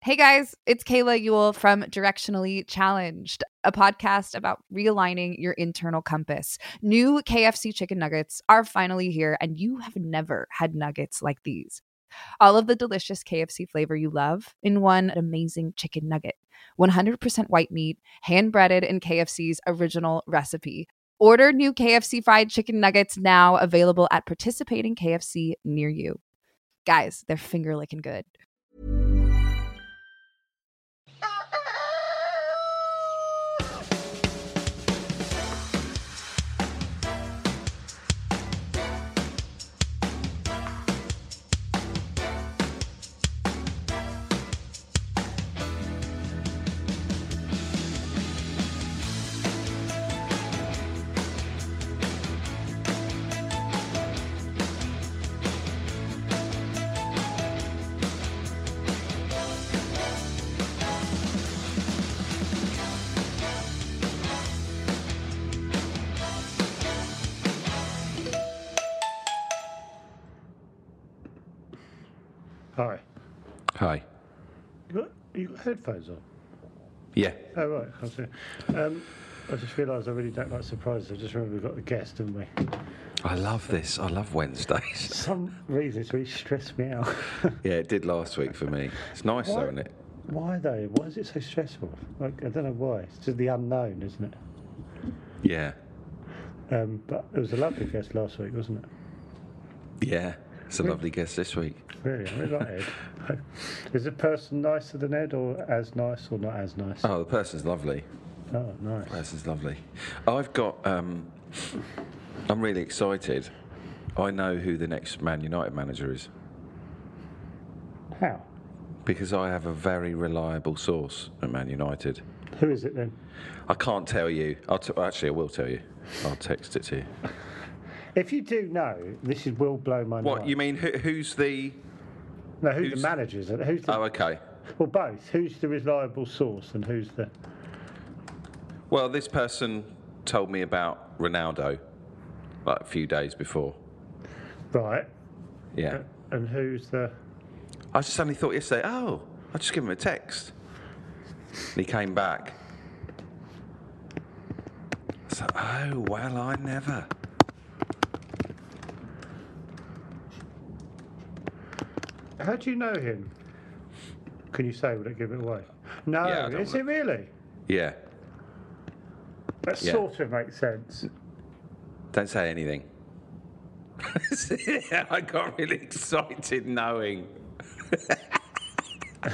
Hey guys, it's Kayla Ewell from Directionally Challenged, a podcast about realigning your internal compass. New KFC chicken nuggets are finally here, and you have never had nuggets like these. All of the delicious KFC flavor you love in one amazing chicken nugget. 100% white meat, hand-breaded in KFC's original recipe. Order new KFC fried chicken nuggets now, available at participating KFC near you. Guys, they're finger-licking good. Hi. You got headphones on? Yeah. Oh, right. I see. I just realised I really don't like surprises. I just remember we got the guest, didn't we? I love this. I love Wednesdays. For some reason, it's really stressed me out. Yeah, it did last week for me. It's nice, though, isn't it? Why, though? Why is it so stressful? Like, I don't know why. It's just the unknown, isn't it? Yeah. But it was a lovely guest last week, wasn't it? Yeah. It's a lovely guest this week. Really? I really like Ed. Is the person nicer than Ed, or as nice, or not as nice? Oh, the person's lovely. Oh, nice. The person's lovely. I've got... I'm really excited. I know who the next Man United manager is. How? Because I have a very reliable source at Man United. Who is it, then? I can't tell you. Actually, I will tell you. I'll text it to you. If you do know, this is will blow my mind. What, you mean who's the... No, who's the manager is? Who's the... Oh, okay. Well, both. Who's the reliable source and who's the... Well, this person told me about Ronaldo, like, a few days before. Right. Yeah. And who's the... I just suddenly thought yesterday, I'll just give him a text. And he came back. I said, I never... How do you know him? Can you say, would it give it away? No, yeah, is it really? Yeah. That sort of makes sense. Don't say anything. I got really excited knowing. I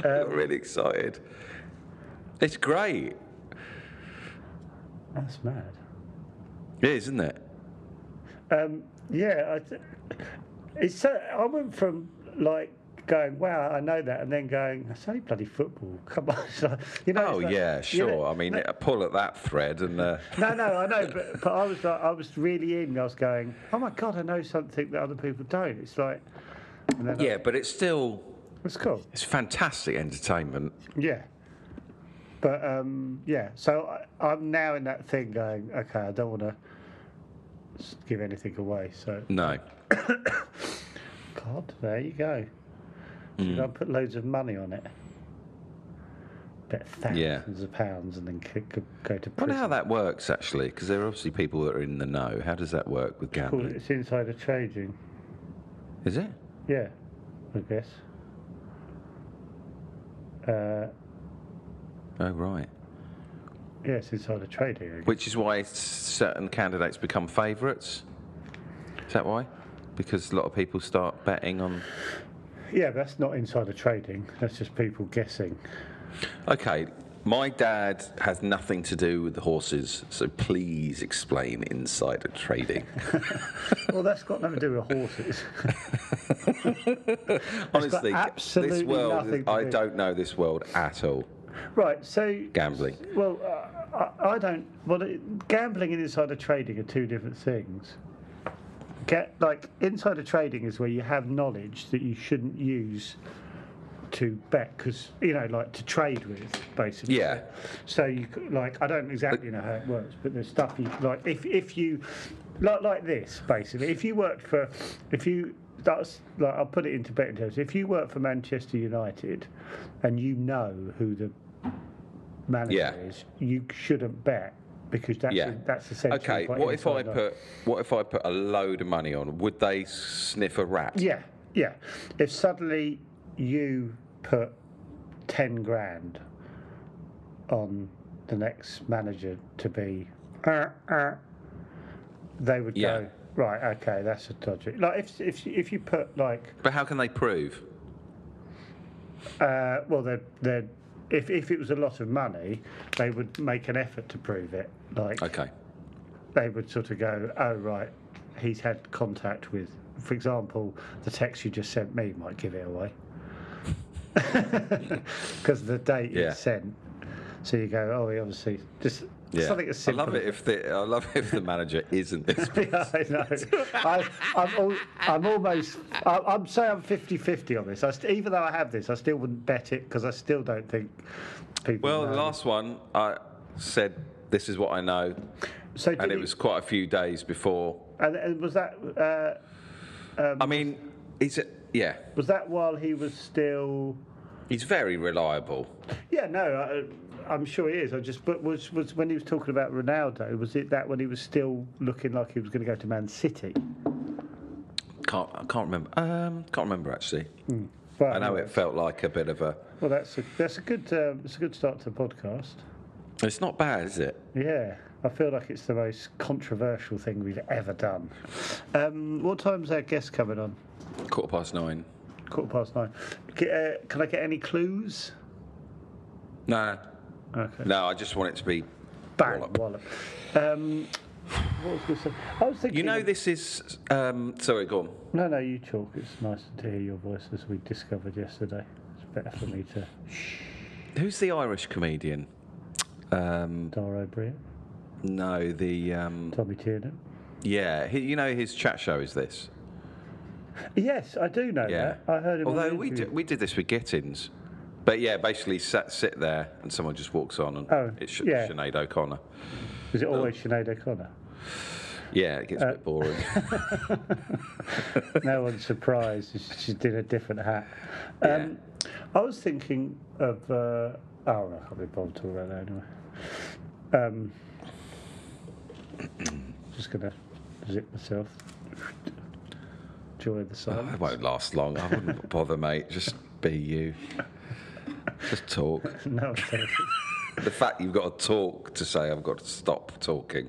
got really excited. It's great. That's mad. It is, isn't it? Yeah, It's so, I went from, like, going, wow, I know that, and then going, that's only bloody football. Come on. Like, you know, oh, like, yeah, sure. You know, I mean, no, pull at that thread. And No, I know, but I was like, I was really in. I was going, oh, my God, I know something that other people don't. It's like... And then but it's still... It's cool. It's fantastic entertainment. Yeah. But, so I'm now in that thing going, OK, I don't want to give anything away, so... No. God, there you go. Should I put loads of money on it? Bet thousands of pounds and then go to prison. I wonder how that works, actually, because there are obviously people that are in the know. How does that work with gambling? It's insider trading. Is it? Yeah, I guess. Oh, right. Yeah, it's insider trading, I guess. Which is why certain candidates become favourites. Is that why? Because a lot of people start betting on... Yeah, that's not insider trading. That's just people guessing. OK, my dad has nothing to do with the horses, so please explain insider trading. Well, that's got nothing to do with horses. Honestly, this world, I don't know this world at all. Right, so... Gambling. Well, I don't... Well, gambling and insider trading are two different things. Insider trading is where you have knowledge that you shouldn't use to bet, because, to trade with, basically. Yeah. So, I don't exactly know how it works, but there's stuff you... if you... Like this, basically. If you worked for... I'll put it into betting terms. If you work for Manchester United and you know who the manager is, you shouldn't bet, because that's essentially... Okay, what if I put a load of money on? Would they sniff a rat? Yeah. If suddenly you put 10 grand on the next manager to be... they would go... Right, okay, that's a dodgy. If you put But how can they prove? Well, they're if it was a lot of money, they would make an effort to prove it. Okay. They would sort of go, oh right, he's had contact with. For example, the text you just sent me might give it away because the date you sent. So you go, oh, he obviously just. Yeah. Something as simple. I love it if the manager isn't this person. I'm 50-50 on this. Even though I have this, I still wouldn't bet it, because I still don't think people... Well, the last one, I said, this is what I know. So and it was quite a few days before. And was that... is it... Yeah. Was that while he was still... He's very reliable. Yeah, no... I'm sure he is. But when he was talking about Ronaldo, was it that when he was still looking like he was going to go to Man City? I can't remember. Can't remember actually. Well, I know it felt like a bit of a. Well, that's a good start to the podcast. It's not bad, is it? Yeah, I feel like it's the most controversial thing we've ever done. What time's our guest coming on? 9:15. 9:15. Can I get any clues? No. Okay. No, I just want it to be bang, wallop. What was this? I was thinking. This is. Sorry, go on. No, you talk. It's nice to hear your voice, as we discovered yesterday. It's better for me to. Who's the Irish comedian? Dara O'Brien. No, the. Tommy Tiernan. Yeah, his chat show is this. Yes, I do know that. I heard him. Although we did this with Gittins. But yeah, basically sit there and someone just walks on and it's Sinead O'Connor. Is it always Sinead O'Connor? Yeah, it gets a bit boring. No one's surprised. She's did a different hat. I was thinking of... I can't be bothered talking about that anyway. Just going to zip myself. Enjoy the silence. Oh, it won't last long. I wouldn't bother, mate. Just be you. Just talk. No, the fact you've got to talk to say I've got to stop talking.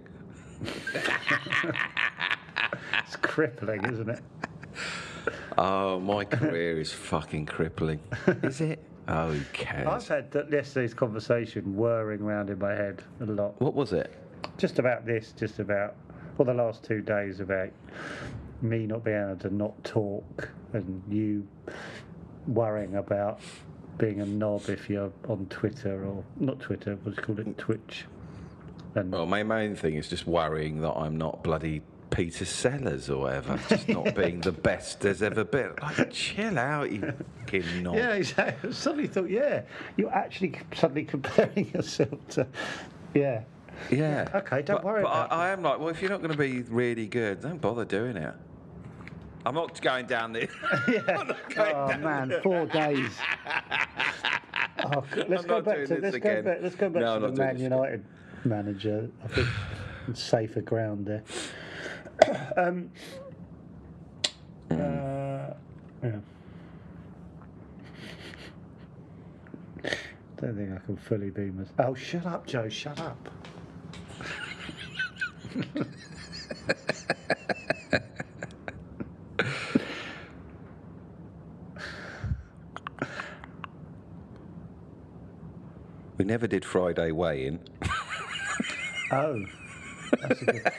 It's crippling, isn't it? Oh, my career is fucking crippling. Is it? Oh, who cares? I've had yesterday's conversation whirring round in my head a lot. What was it? Just about this, the last 2 days about me not being able to not talk and you worrying about being a knob if you're on Twitter or not Twitter, what's called it, Twitch. And well, my main thing is just worrying that I'm not bloody Peter Sellers or whatever, just not being the best there's ever been. Like, chill out, you fucking knob. Yeah, exactly. I suddenly thought, you're actually suddenly comparing yourself to, yeah. Okay, don't worry about it. I am like, well, if you're not going to be really good, don't bother doing it. I'm not going down there. Oh man, 4 days. Oh, let's go back to the Man United manager. I think it's safer ground there. Don't think I can fully be myself. Oh, shut up, Joe. Shut up. We never did Friday weigh-in. Oh, that's a good...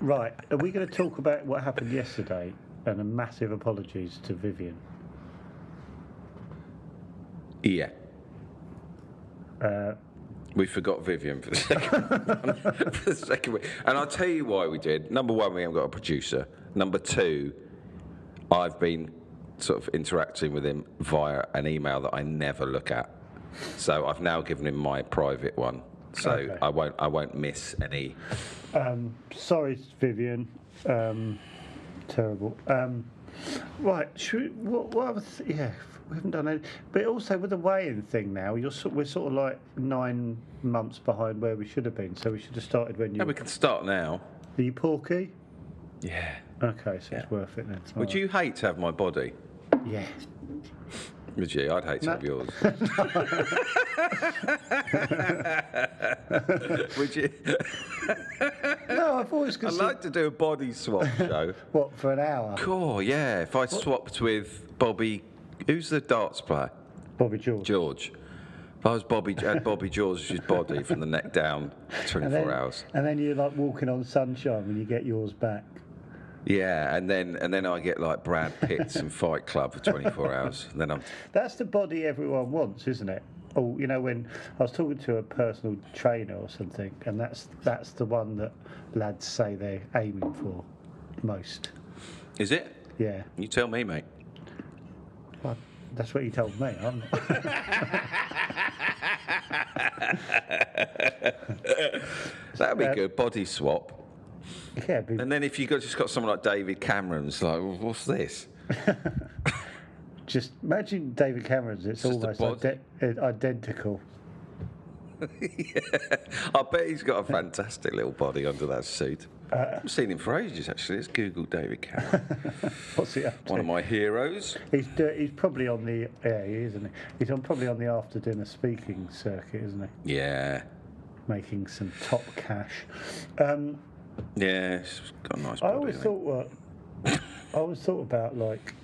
Right, are we going to talk about what happened yesterday? And a massive apologies to Vivian. Yeah. We forgot Vivian for the second one. For the second week. And I'll tell you why we did. Number one, we haven't got a producer. Number two, I've been sort of interacting with him via an email that I never look at. So I've now given him my private one. So okay. I won't miss any. Sorry, Vivian. Terrible. Right. We haven't done any. But also with the weigh-in thing now, we're sort of like 9 months behind where we should have been. So we should have started when you. No, we can start now. Are you porky? Yeah. Okay, so it's worth it then. Would you hate to have my body? Yeah. Would you? I'd hate to have yours. Would you? No, I've always considered. I'd like to do a body swap show. What, for an hour? Cool, yeah. If I swapped with Bobby, who's the darts player? Bobby George. If I was Bobby George's body from the neck down, 24 hours. And then you're like walking on sunshine when you get yours back. Yeah, and then I get like Brad Pitt's and Fight Club for 24 hours. And then I'm. That's the body everyone wants, isn't it? Oh, you know, when I was talking to a personal trainer or something, and that's the one that lads say they're aiming for most. Is it? Yeah. You tell me, mate. Well, that's what you told me. I'm That'd be good body swap. Yeah, and then if you got someone like David Cameron, it's like, well, what's this? Just imagine David Cameron's. It's almost identical. Yeah. I bet he's got a fantastic little body under that suit. I've seen him for ages, actually. Let's Google David Cameron. What's he up to? One of my heroes. He's probably on the He's probably on the after dinner speaking circuit, isn't he? Yeah. Making some top cash. Yeah, it's got a nice body. I always thought about like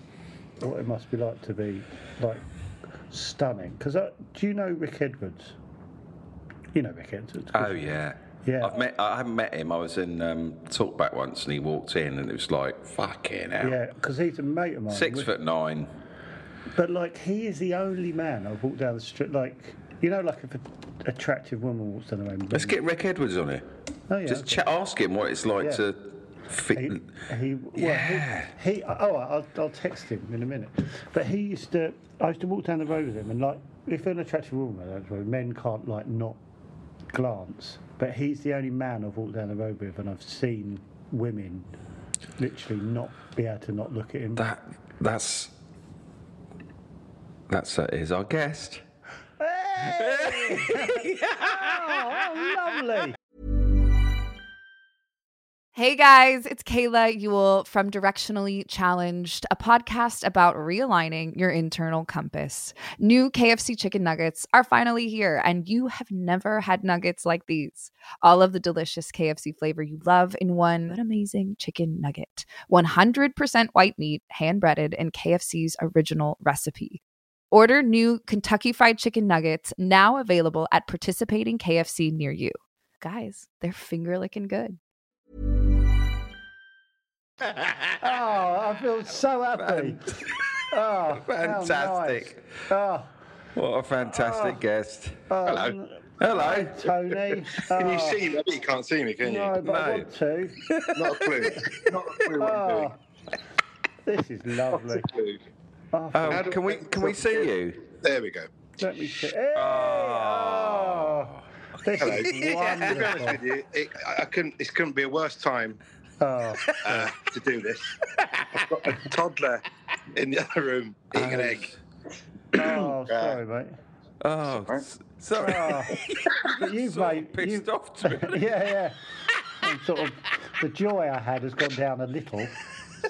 what it must be like to be like stunning. Because do you know Rick Edwards? You know Rick Edwards? Oh yeah, yeah. I haven't met him. I was in Talkback once, and he walked in, and it was like fucking hell. Yeah, because he's a mate of mine. 6'9". But like, he is the only man I've walked down the street like. You know, like if an attractive woman walks down the road. Let's get Rick Edwards on it. Oh, yeah, just ask him what it's like to. I'll text him in a minute. But I used to walk down the road with him, and like, if an attractive woman, men can't like not glance. But he's the only man I've walked down the road with, and I've seen women literally not be able to not look at him. That is our guest. Hey! Oh, lovely. Hey guys, it's Kayla Ewell from Directionally Challenged, a podcast about realigning your internal compass. New KFC chicken nuggets are finally here, and you have never had nuggets like these. All of the delicious KFC flavor you love in one amazing chicken nugget. 100% white meat, hand-breaded, and KFC's original recipe. Order new Kentucky Fried Chicken nuggets now available at participating KFC near you. Guys, they're finger-licking good. Oh, I feel so happy. Oh, fantastic. How nice. Oh. What a fantastic guest. Hello. Tony. Can you see me? You can't see me, can you? No, but I want to. Not a clue what I'm doing. This is lovely. Can we see you? There we go. Let me see. Hey! Oh. This is wonderful. To be honest with you, this couldn't be a worse time to do this. I've got a toddler in the other room eating an egg. Oh, sorry, mate. Oh, sorry. You've made pissed off to me. Yeah, yeah. Sort of, the joy I had has gone down a little.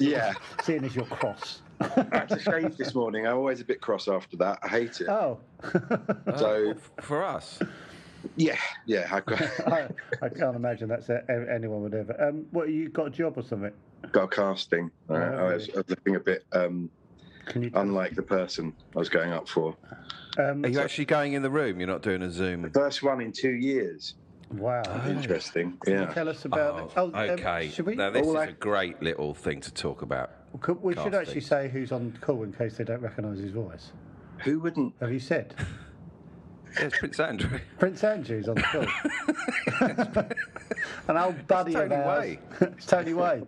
Yeah. Seeing as you're cross. I had to shave this morning. I'm always a bit cross after that. I hate it. Oh. So for us. Yeah. I can't imagine that's anyone would ever. What, you got a job or something? Got a casting. I was looking a bit unlike the person I was going up for. Are you actually going in the room? You're not doing a Zoom? The first one in 2 years. Wow. Oh. Interesting. Can you tell us about it? Okay. Should we? Now, this is a great little thing to talk about. We should actually say who's on call in case they don't recognise his voice. Who wouldn't? Have you said? Yes, Prince Andrew. Prince Andrew's on the call. An old buddy of ours. It's Tony Way.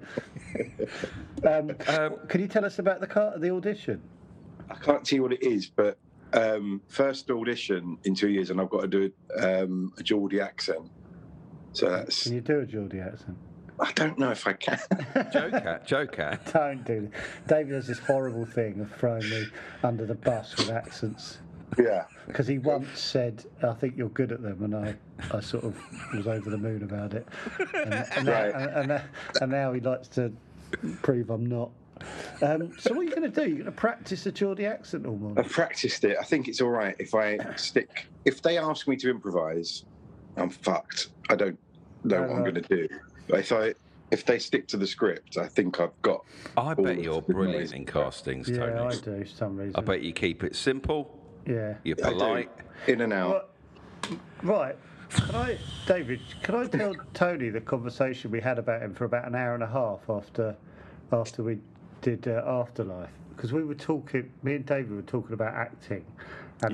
Can you tell us about the audition? I can't tell you what it is, but first audition in 2 years, and I've got to do a Geordie accent. So that's... Can you do a Geordie accent? I don't know if I can. Joker. Don't do that. David does this horrible thing of throwing me under the bus with accents. Yeah. Because he once said, I think you're good at them, and I sort of was over the moon about it. And now he likes to prove I'm not. So what are you going to do? You're going to practice the Geordie accent all morning? I've practiced it. I think it's all right if I stick... If they ask me to improvise, I'm fucked. I don't know what I'm going to do. If they stick to the script, I think I've got... I bet you're brilliant in castings, Tony. Yeah, I do, for some reason. I bet you keep it simple. Yeah. You're polite. In and out. Right. David, can I tell Tony the conversation we had about him for about an hour and a half after we did Afterlife? Because we were talking... Me and David were talking about acting. And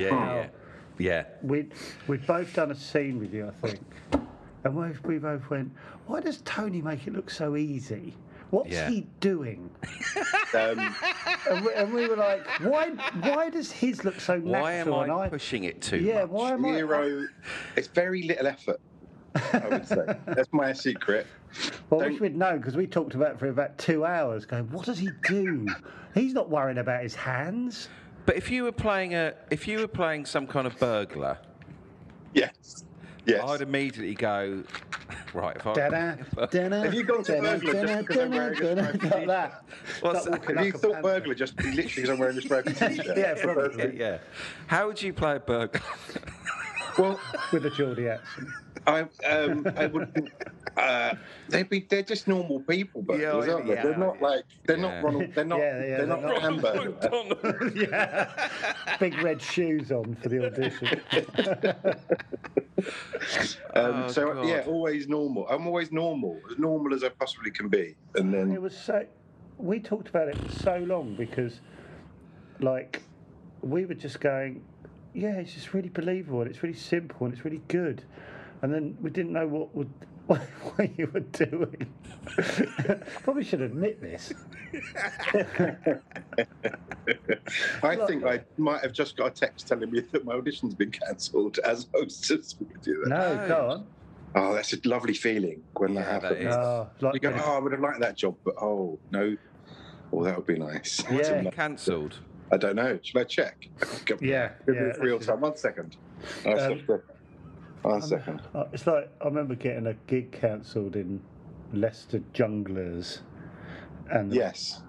yeah. We'd both done a scene with you, I think. And we both went, why does Tony make it look so easy? What's he doing? And we were like, why does his look so natural? Why am I pushing it too much? Why am I... It's very little effort, I would say. That's my secret. Well, I wish we'd known, because we talked about it for about 2 hours, going, what does he do? He's not worrying about his hands. But if you were playing some kind of burglar... Yes. I'd immediately go, right, if I... Have you gone to burglar just because I'm wearing a striped T-shirt? Have you thought burglar just literally because I'm wearing a striped T-shirt? Yeah, probably. Yeah. How would you play a burglar? Well, with a Geordie accent. I wouldn't... They're just normal people, but they're not like... They're not Ronald McDonald. Yeah. Big red shoes on for the audition. Always normal. I'm always normal as I possibly can be. And then it was so... We talked about it for so long because, like, we were just going, yeah, it's just really believable and it's really simple and it's really good. And then we didn't know what you were doing. Probably should admit this. I think I might have just got a text telling me that my audition's been cancelled as hostess. No, go on. Oh, that's a lovely feeling when that happens. You go, I would have liked that job, but no. Oh, that would be nice. What's it cancelled? I don't know. Should I check? Give me real time. 1 second. One second. It's like I remember getting a gig cancelled in Leicester Junglers, and has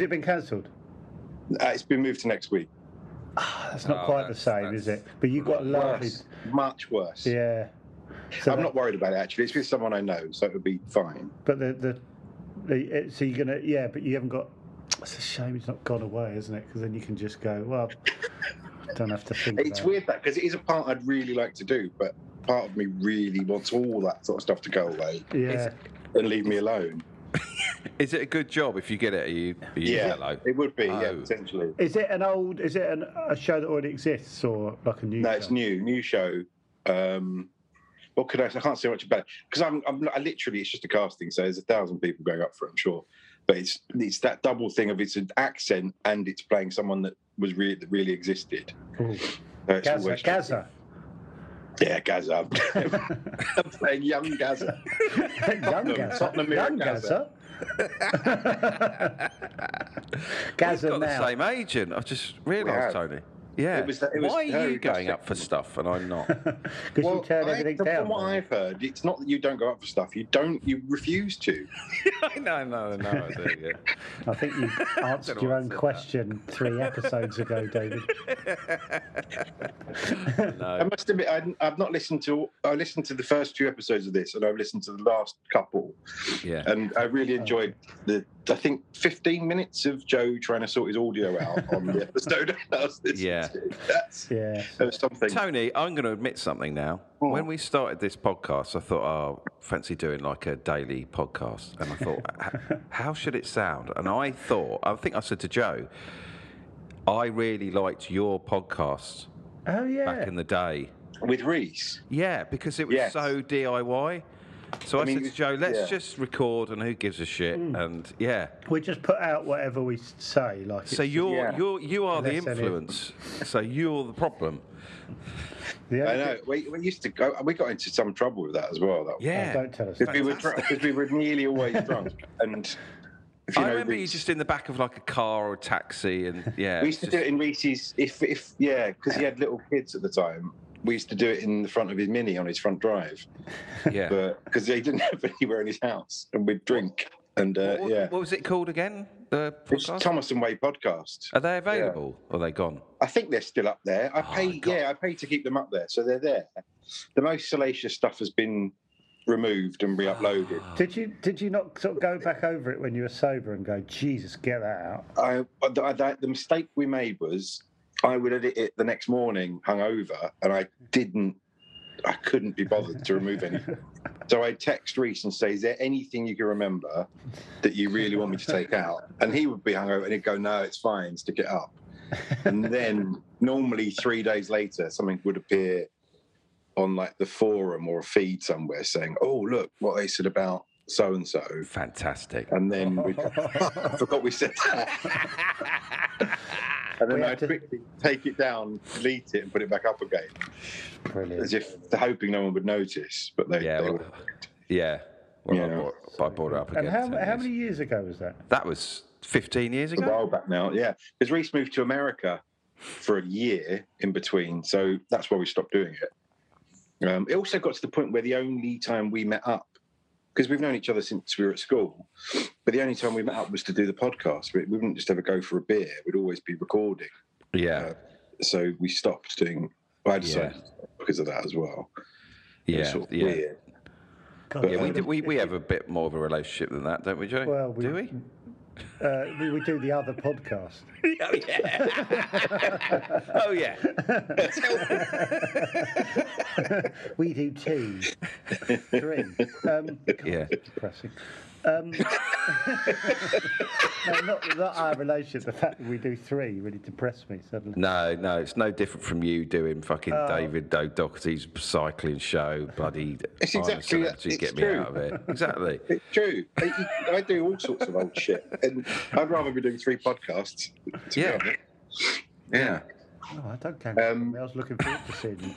it been cancelled? It's been moved to next week. That's not quite the same, is it? But you got much worse. Yeah, so I'm not worried about it actually. It's with someone I know, so it'll be fine. But so you're gonna but you haven't got. It's a shame it's not gone away, isn't it? Because then you can just go Don't have to think. It's weird that because it is a part I'd really like to do, but part of me really wants all that sort of stuff to go away. Yeah, and leave me alone. Is it a good job if you get it? Are you yellow? It would be. Yeah, potentially. Is it an old? Is it a show that already exists or like a new? No, show? It's new show. What could I? I can't say much about it because I literally it's just a casting, so there's 1,000 people going up for it, I'm sure. But it's that double thing of it's an accent and it's playing someone that was really existed. Gazza. Yeah, Gazza. I'm playing young Gazza. Tottenham Gazza. Gazza Miller. We've got the same agent. I just realised, Tony. Yeah. It was why are you going up for stuff and I'm not? Because you turn everything down. From what I've heard, it's not that you don't go up for stuff. You refuse to. No, I do, yeah. I think you answered your own question 3 episodes ago, David. No. I must admit, I've not listened to... I listened to the first 2 episodes of this and I've listened to the last couple. Yeah. And I really enjoyed I think 15 minutes of Joe trying to sort his audio out on the episode. That's something. Tony, I'm going to admit something now. Oh. When we started this podcast, I thought, fancy doing like a daily podcast. And I thought, how should it sound? And I think I said to Joe, I really liked your podcast Oh yeah, back in the day with Reese. Yeah, because it was so DIY. So I said to Joe, let's just record, and who gives a shit? And we just put out whatever we say. Like, so you are the influence. So you're the problem. Yeah, I know. We used to go. We got into some trouble with that as well. Though. Yeah, don't tell us. Because we were nearly always drunk. And if you remember you just in the back of like a car or a taxi, and we used to do it in Reese's. Because he had little kids at the time. We used to do it in the front of his Mini on his front drive, because he didn't have anywhere in his house, and we'd drink. And what was it called again? The podcast? It's Thomas and Wade podcast. Are they available? Or are they gone? I think they're still up there. I pay to keep them up there, so they're there. The most salacious stuff has been removed and re-uploaded. Did you not sort of go back over it when you were sober and go, Jesus, get that out? The mistake we made was, I would edit it the next morning hungover, and I couldn't be bothered to remove anything. So I text Reese and say, is there anything you can remember that you really want me to take out? And he would be hungover and he'd go, no, it's fine, stick it up. And then normally 3 days later, something would appear on like the forum or a feed somewhere saying, oh, look what they said about so-and-so. Fantastic. And then we forgot we said that. And then I'd quickly take it down, delete it, and put it back up again. Brilliant. As if hoping no one would notice, but they would. Yeah. Well, yeah. I brought it up again. And how many years ago was that? That was 15 years ago. A while back now, yeah. Because Reese moved to America for a year in between, so that's why we stopped doing it. It also got to the point where the only time we met up, because we've known each other since we were at school, but the only time we met up was to do the podcast. We wouldn't just ever go for a beer. We'd always be recording. Yeah. So we stopped doing... I decided because of that as well. Yeah, sort of weird. But, we have a bit more of a relationship than that, don't we, Joe? Well, do we? We do the other podcast. Oh, yeah. Oh, yeah. We do 2, 3. Depressing. No, not our relationship. The fact that we do 3 really depressed me suddenly. No, it's no different from you doing fucking David Doherty's cycling show, bloody. It's exactly that. It's get true. Me out of it. Exactly. It's true. I do all sorts of old shit, and I'd rather be doing 3 podcasts. Yeah. Oh, I don't care. I was looking forward to seeing you.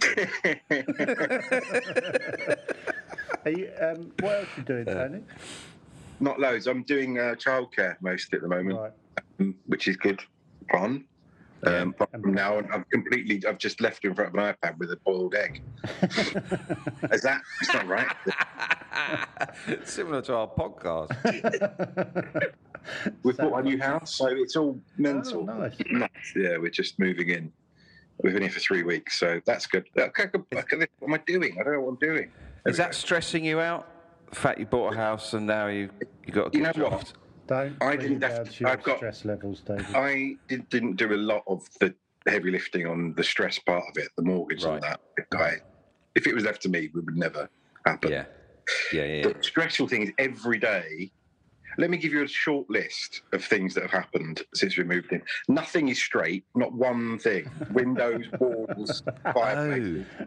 Are you what else are you doing, Tony? Not loads. I'm doing childcare mostly at the moment, which is good fun. Now I've just left in front of an iPad with a boiled egg. It's not right. It's similar to our podcast. We've bought a new house, so it's all mental. Oh, nice. Yeah, we're just moving in. We've been here for 3 weeks, so that's good. What am I doing? I don't know what I'm doing. Is that stressing you out? The fact you bought a house and now you got a good job. What? Stress levels, David. I didn't do a lot of the heavy lifting on the stress part of it, the mortgage and that. If it was left to me, it would never happen. Yeah. The stressful thing is every day. Let me give you a short list of things that have happened since we moved in. Nothing is straight, not one thing. Windows, walls, fireplaces. Oh.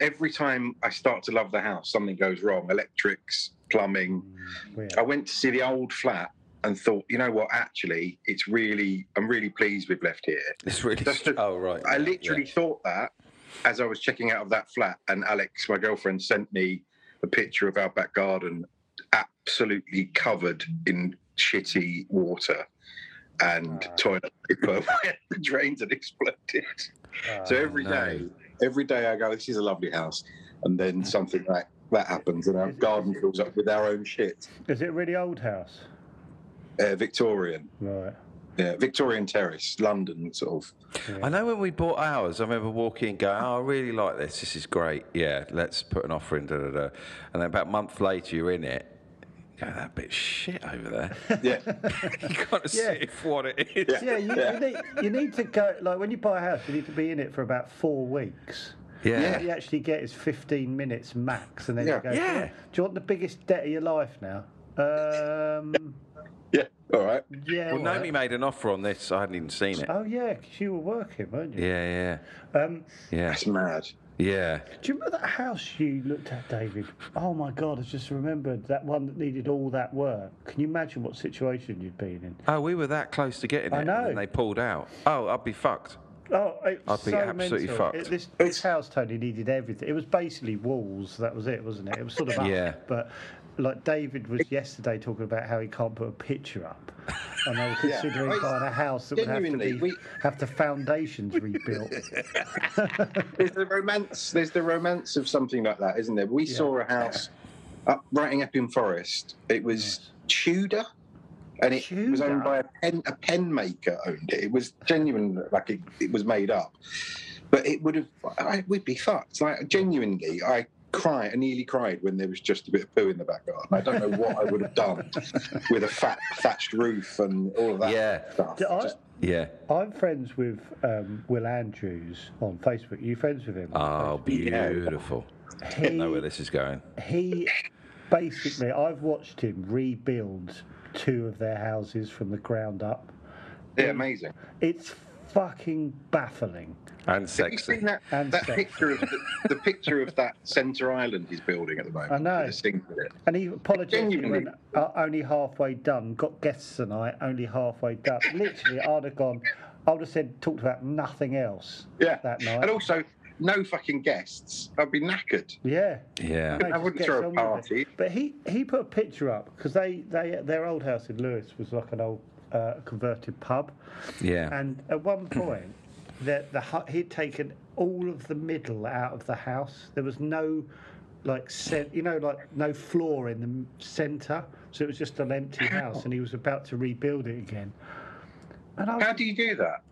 Every time I start to love the house, something goes wrong. Electrics, plumbing. I went to see the old flat and thought, you know what? Actually, I'm really pleased we've left here. It's really. I literally thought that as I was checking out of that flat, and Alex, my girlfriend, sent me a picture of our back garden, absolutely covered in shitty water and toilet paper. The drains had exploded. So every day I go, this is a lovely house, and then something like that happens, and our garden fills up with our own shit. Is it a really old house? Victorian. Right. Yeah, Victorian Terrace, London, sort of. Yeah. I know when we bought ours, I remember walking and going, oh, I really like this. This is great. Yeah, let's put an offer in, da-da-da. And then about a month later, you're in it. Go, that bit shit over there. Yeah. You gotta see what it is. Yeah, you need to go, like when you buy a house, you need to be in it for about 4 weeks. Yeah. What you actually get is 15 minutes max, and then you go, do you want the biggest debt of your life now? Yeah. All right. Yeah. Well, Naomi made an offer on this. I hadn't even seen it. Oh, yeah, because you were working, weren't you? Yeah, yeah. Yeah. That's mad. Yeah. Do you remember that house you looked at, David? Oh, my God, I just remembered that one that needed all that work. Can you imagine what situation you'd been in? Oh, we were that close to getting it. I know. And they pulled out. Oh, I'd be fucked. Oh, I'd be so absolutely mental. Fucked. This house, Tony, needed everything. It was basically walls. That was it, wasn't it? It was sort of up, but... Like David was yesterday talking about how he can't put a picture up, and they were considering buying a house that would have the foundations rebuilt. There's the romance of something like that, isn't there? We saw a house up right in Epping Forest. It was Tudor, and it was owned by a pen maker. Owned it. It was genuine, like it was made up, but it would have. We'd be fucked. Like genuinely, I nearly cried when there was just a bit of poo in the backyard. I don't know what I would have done with a thatched roof and all of that stuff. I'm friends with Will Andrews on Facebook. Are you friends with him? Oh, beautiful. I didn't know where this is going. He basically, I've watched him rebuild two of their houses from the ground up. They're amazing. It's fucking baffling and sexy. Have you seen that sexy picture of the picture of that centre island he's building at the moment? I know. And he apologised when only halfway done. Got guests tonight. Only halfway done. Literally, I'd have gone. I would have said talked about nothing else. Yeah. That night. And also, no fucking guests. I'd be knackered. Yeah. Yeah. I wouldn't throw a party. But he put a picture up because their old house in Lewis was like an old. Converted pub, and at one point he'd taken all of the middle out of the house. There was no no floor in the centre, so it was just an empty house, and he was about to rebuild it again. And how do you do that?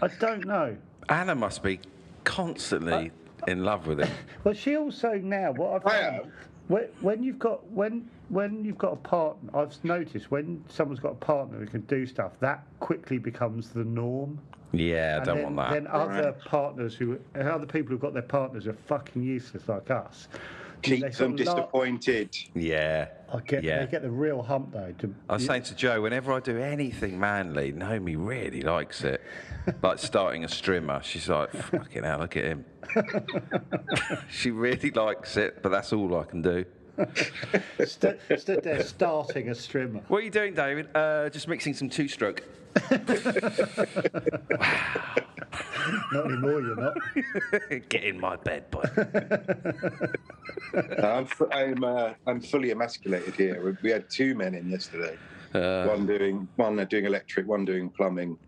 I don't know. Anna must be constantly in love with him. Well, she also now what I've found, when you've got a partner, I've noticed when someone's got a partner who can do stuff, that quickly becomes the norm. Yeah, I don't want that. Then other partners other people who've got their partners are fucking useless like us. Keep them disappointed. Yeah. They get the real hump though. I was saying to Joe, whenever I do anything manly, Naomi really likes it. Like starting a strimmer, she's like, fucking hell, look at him. She really likes it, but that's all I can do. Stood there starting a strimmer. What are you doing, David? Just mixing some two-stroke. Wow. Not anymore, you're not. Get in my bed, boy. I'm fully emasculated here. We had two men in yesterday. One doing electric, one doing plumbing.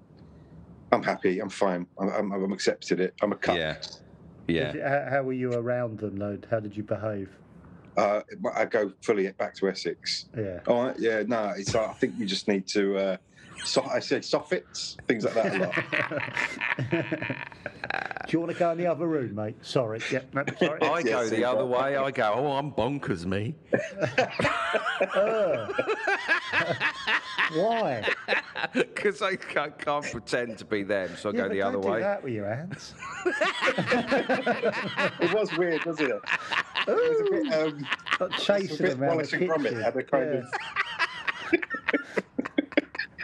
I'm happy. I'm fine. I'm accepted it. I'm a cuck. Yeah. Yeah. How were you around them, though? How did you behave? I go fully back to Essex. Yeah. All right. Yeah. No. It's. I think you just need to. I said soffits, things like that a lot. Do you want to go in the other room, mate? Sorry. Yeah, no, sorry. I go the other way. I go, I'm bonkers, me. Why? Because I can't pretend to be them, so I go the other way. Don't do that with your hands. It was weird, wasn't it? It was a bit... chasing them out of the kitchen. Had a kind of...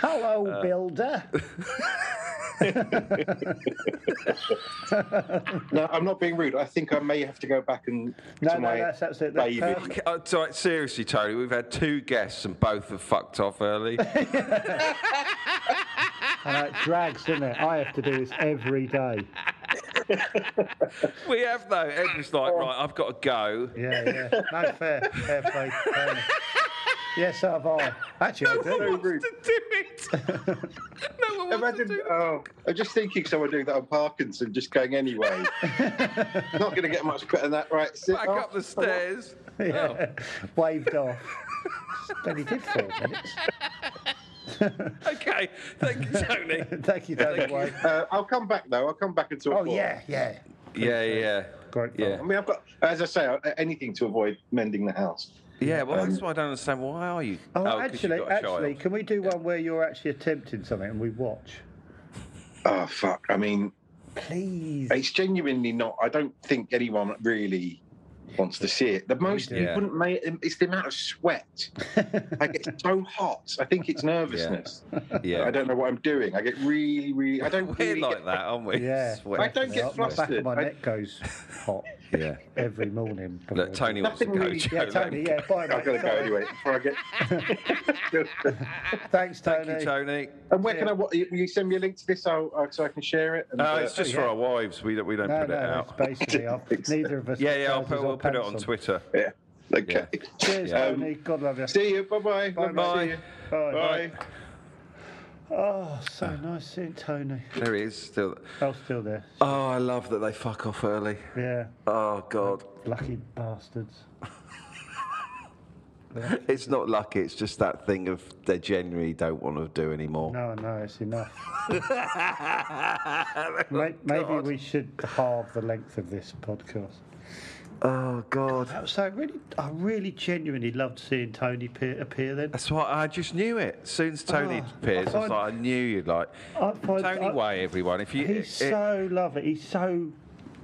Hello, builder. No, I'm not being rude. I think I may have to go back and... No, that's absolutely... Baby. So, seriously, Tony, we've had two guests and both have fucked off early. And it drags, doesn't it? I have to do this every day. We have, though. Ed was like, right, I've got to go. Yeah, yeah. No, fair play. Yes, so have I. Actually, no one wants to do it. No one wants to do it. Oh, I'm just thinking someone doing that on Parkinson's, just going anyway. Not going to get much better than that, right? Back up the stairs. Yeah. Oh. Waved off. Then he did 4 minutes. Okay, thank you, Tony. Thank you, Tony. I'll come back, though. I'll come back and talk more. Yeah. Great. Yeah. I mean, I've got, as I say, anything to avoid mending the house. Yeah, well, that's why I don't understand. Why are you? Oh, actually, can we do one where you're actually attempting something and we watch? Oh fuck! I mean, please. It's genuinely not. I don't think anyone really wants to see it. The most you wouldn't make it's the amount of sweat. I get so hot. I think it's nervousness. Yeah. I don't know what I'm doing. I get really. I don't really like that, aren't we? Yeah. I don't get flustered. Back of my neck goes hot. Yeah. Every morning. Look, Tony wants to go. Really, Joe, Tony. Yeah, fine. I've got to go anyway. Before I get. Thanks, Tony. Thank you, Tony. And where can I? Will you send me a link to this so I can share it? No, it's just for our wives. We don't put it out. Basically, neither of us. Yeah. We'll put it on Twitter. Yeah. Okay. Yeah. Cheers, Tony. God love you. See you. Bye-bye. Bye-bye. Bye. Oh, so nice seeing Tony. There he is, still. Oh, still there. Oh, I love that they fuck off early. Yeah. Oh, God. Lucky bastards. It's not lucky, it's just that thing of they genuinely don't want to do anymore. No, it's enough. Maybe we should halve the length of this podcast. Oh, God. So I really genuinely loved seeing Tony appear then. That's why I just knew it. As soon as Tony appears, I was like, I knew you'd like. Tony Way, everyone. He's so lovely. He's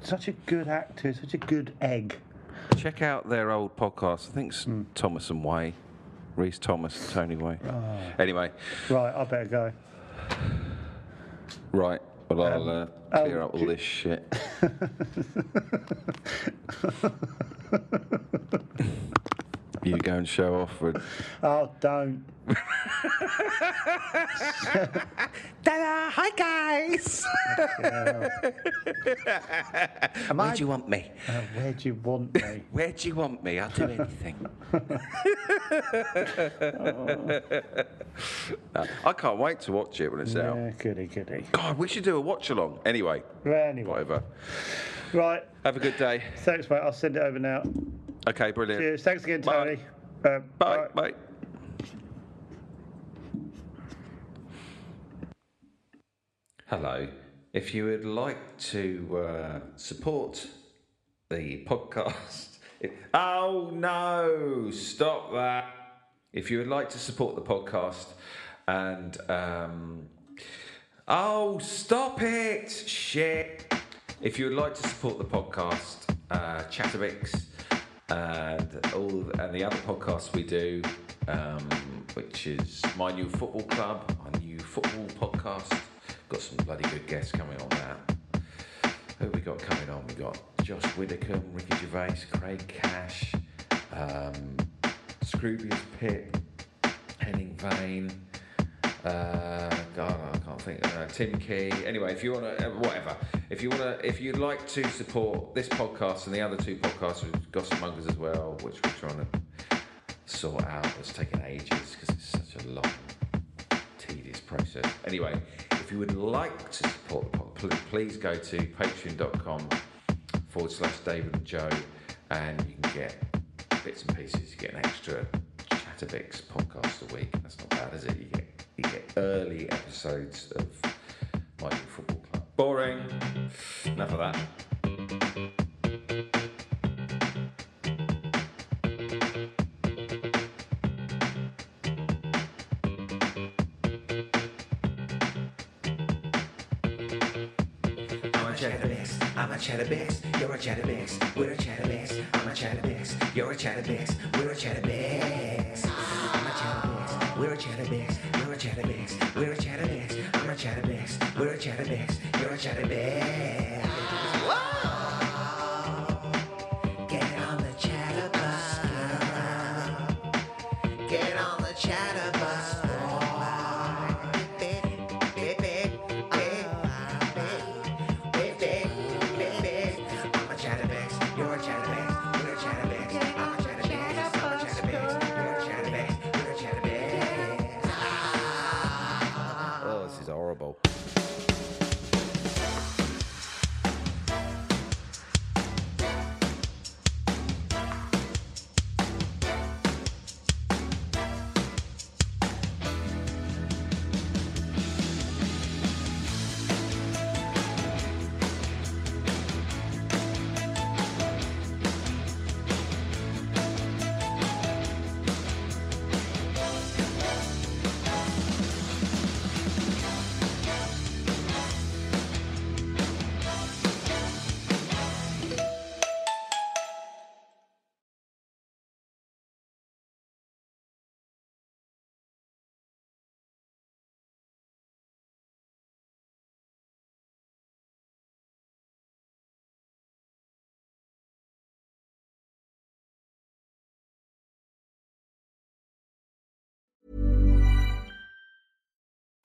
such a good actor, such a good egg. Check out their old podcast. I think it's Thomas and Wade. Reese, Thomas and Tony Way. Anyway. Right, I better go. Right. Well, I'll clear up all this shit. You go and show off. Don't. Ta-da, hi, guys. Where do you want me? Where do you want me? Where do you want me? I'll do anything. I can't wait to watch it when it's out. Yeah, goody. God, we should do a watch-along. Anyway. Whatever. Right. Have a good day. Thanks, mate. I'll send it over now. Okay, brilliant. Cheers. Thanks again, Tony. Bye. Hello. If you would like to support the podcast... Oh, no! Stop that! If you would like to support the podcast and... Oh, stop it! Shit! If you would like to support the podcast, Chatterbix... And the other podcasts we do, which is My New Football Club, My New Football Podcast. Got some bloody good guests coming on that. Who have we got coming on? We got Josh Widdicombe, Ricky Gervais, Craig Cash, Scroobius Pip, Henning Vane. I can't think. Tim Key. Anyway, if you want to, whatever. If you'd like to support this podcast and the other two podcasts, we've got Gossip Mongers as well, which we're trying to sort out. It's taken ages because it's such a long, tedious process. Anyway, if you would like to support the podcast, please go to patreon.com/David and Joe, and you can get bits and pieces. You get an extra Chatterbix podcast a week. That's not bad, is it? You get early episodes of My New Football Club. Boring. Enough of that. I'm a Chatterbix. I'm a Chatterbix. You're a Chatterbix. We're a Chatterbix. I'm a Chatterbix. You're a Chatterbix. We're a Chatterbix. I'm a Chatterbix. We're a Chatterbix. Chatterbix, we're a Chatterbix, I'm a Chatterbix, we're a Chatterbix, you're a Chatterbix. Whoa! Get on the Chatterbus. Get on the Chatterbus.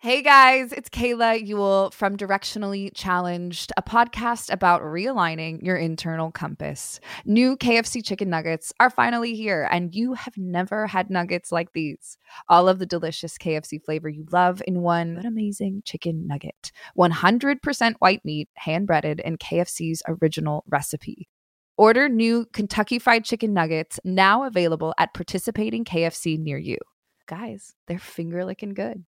Hey guys, it's Kayla Ewell from Directionally Challenged, a podcast about realigning your internal compass. New KFC chicken nuggets are finally here, and you have never had nuggets like these. All of the delicious KFC flavor you love in one amazing chicken nugget. 100% white meat, hand-breaded in KFC's original recipe. Order new Kentucky Fried Chicken nuggets, now available at participating KFC near you. Guys, they're finger-licking good.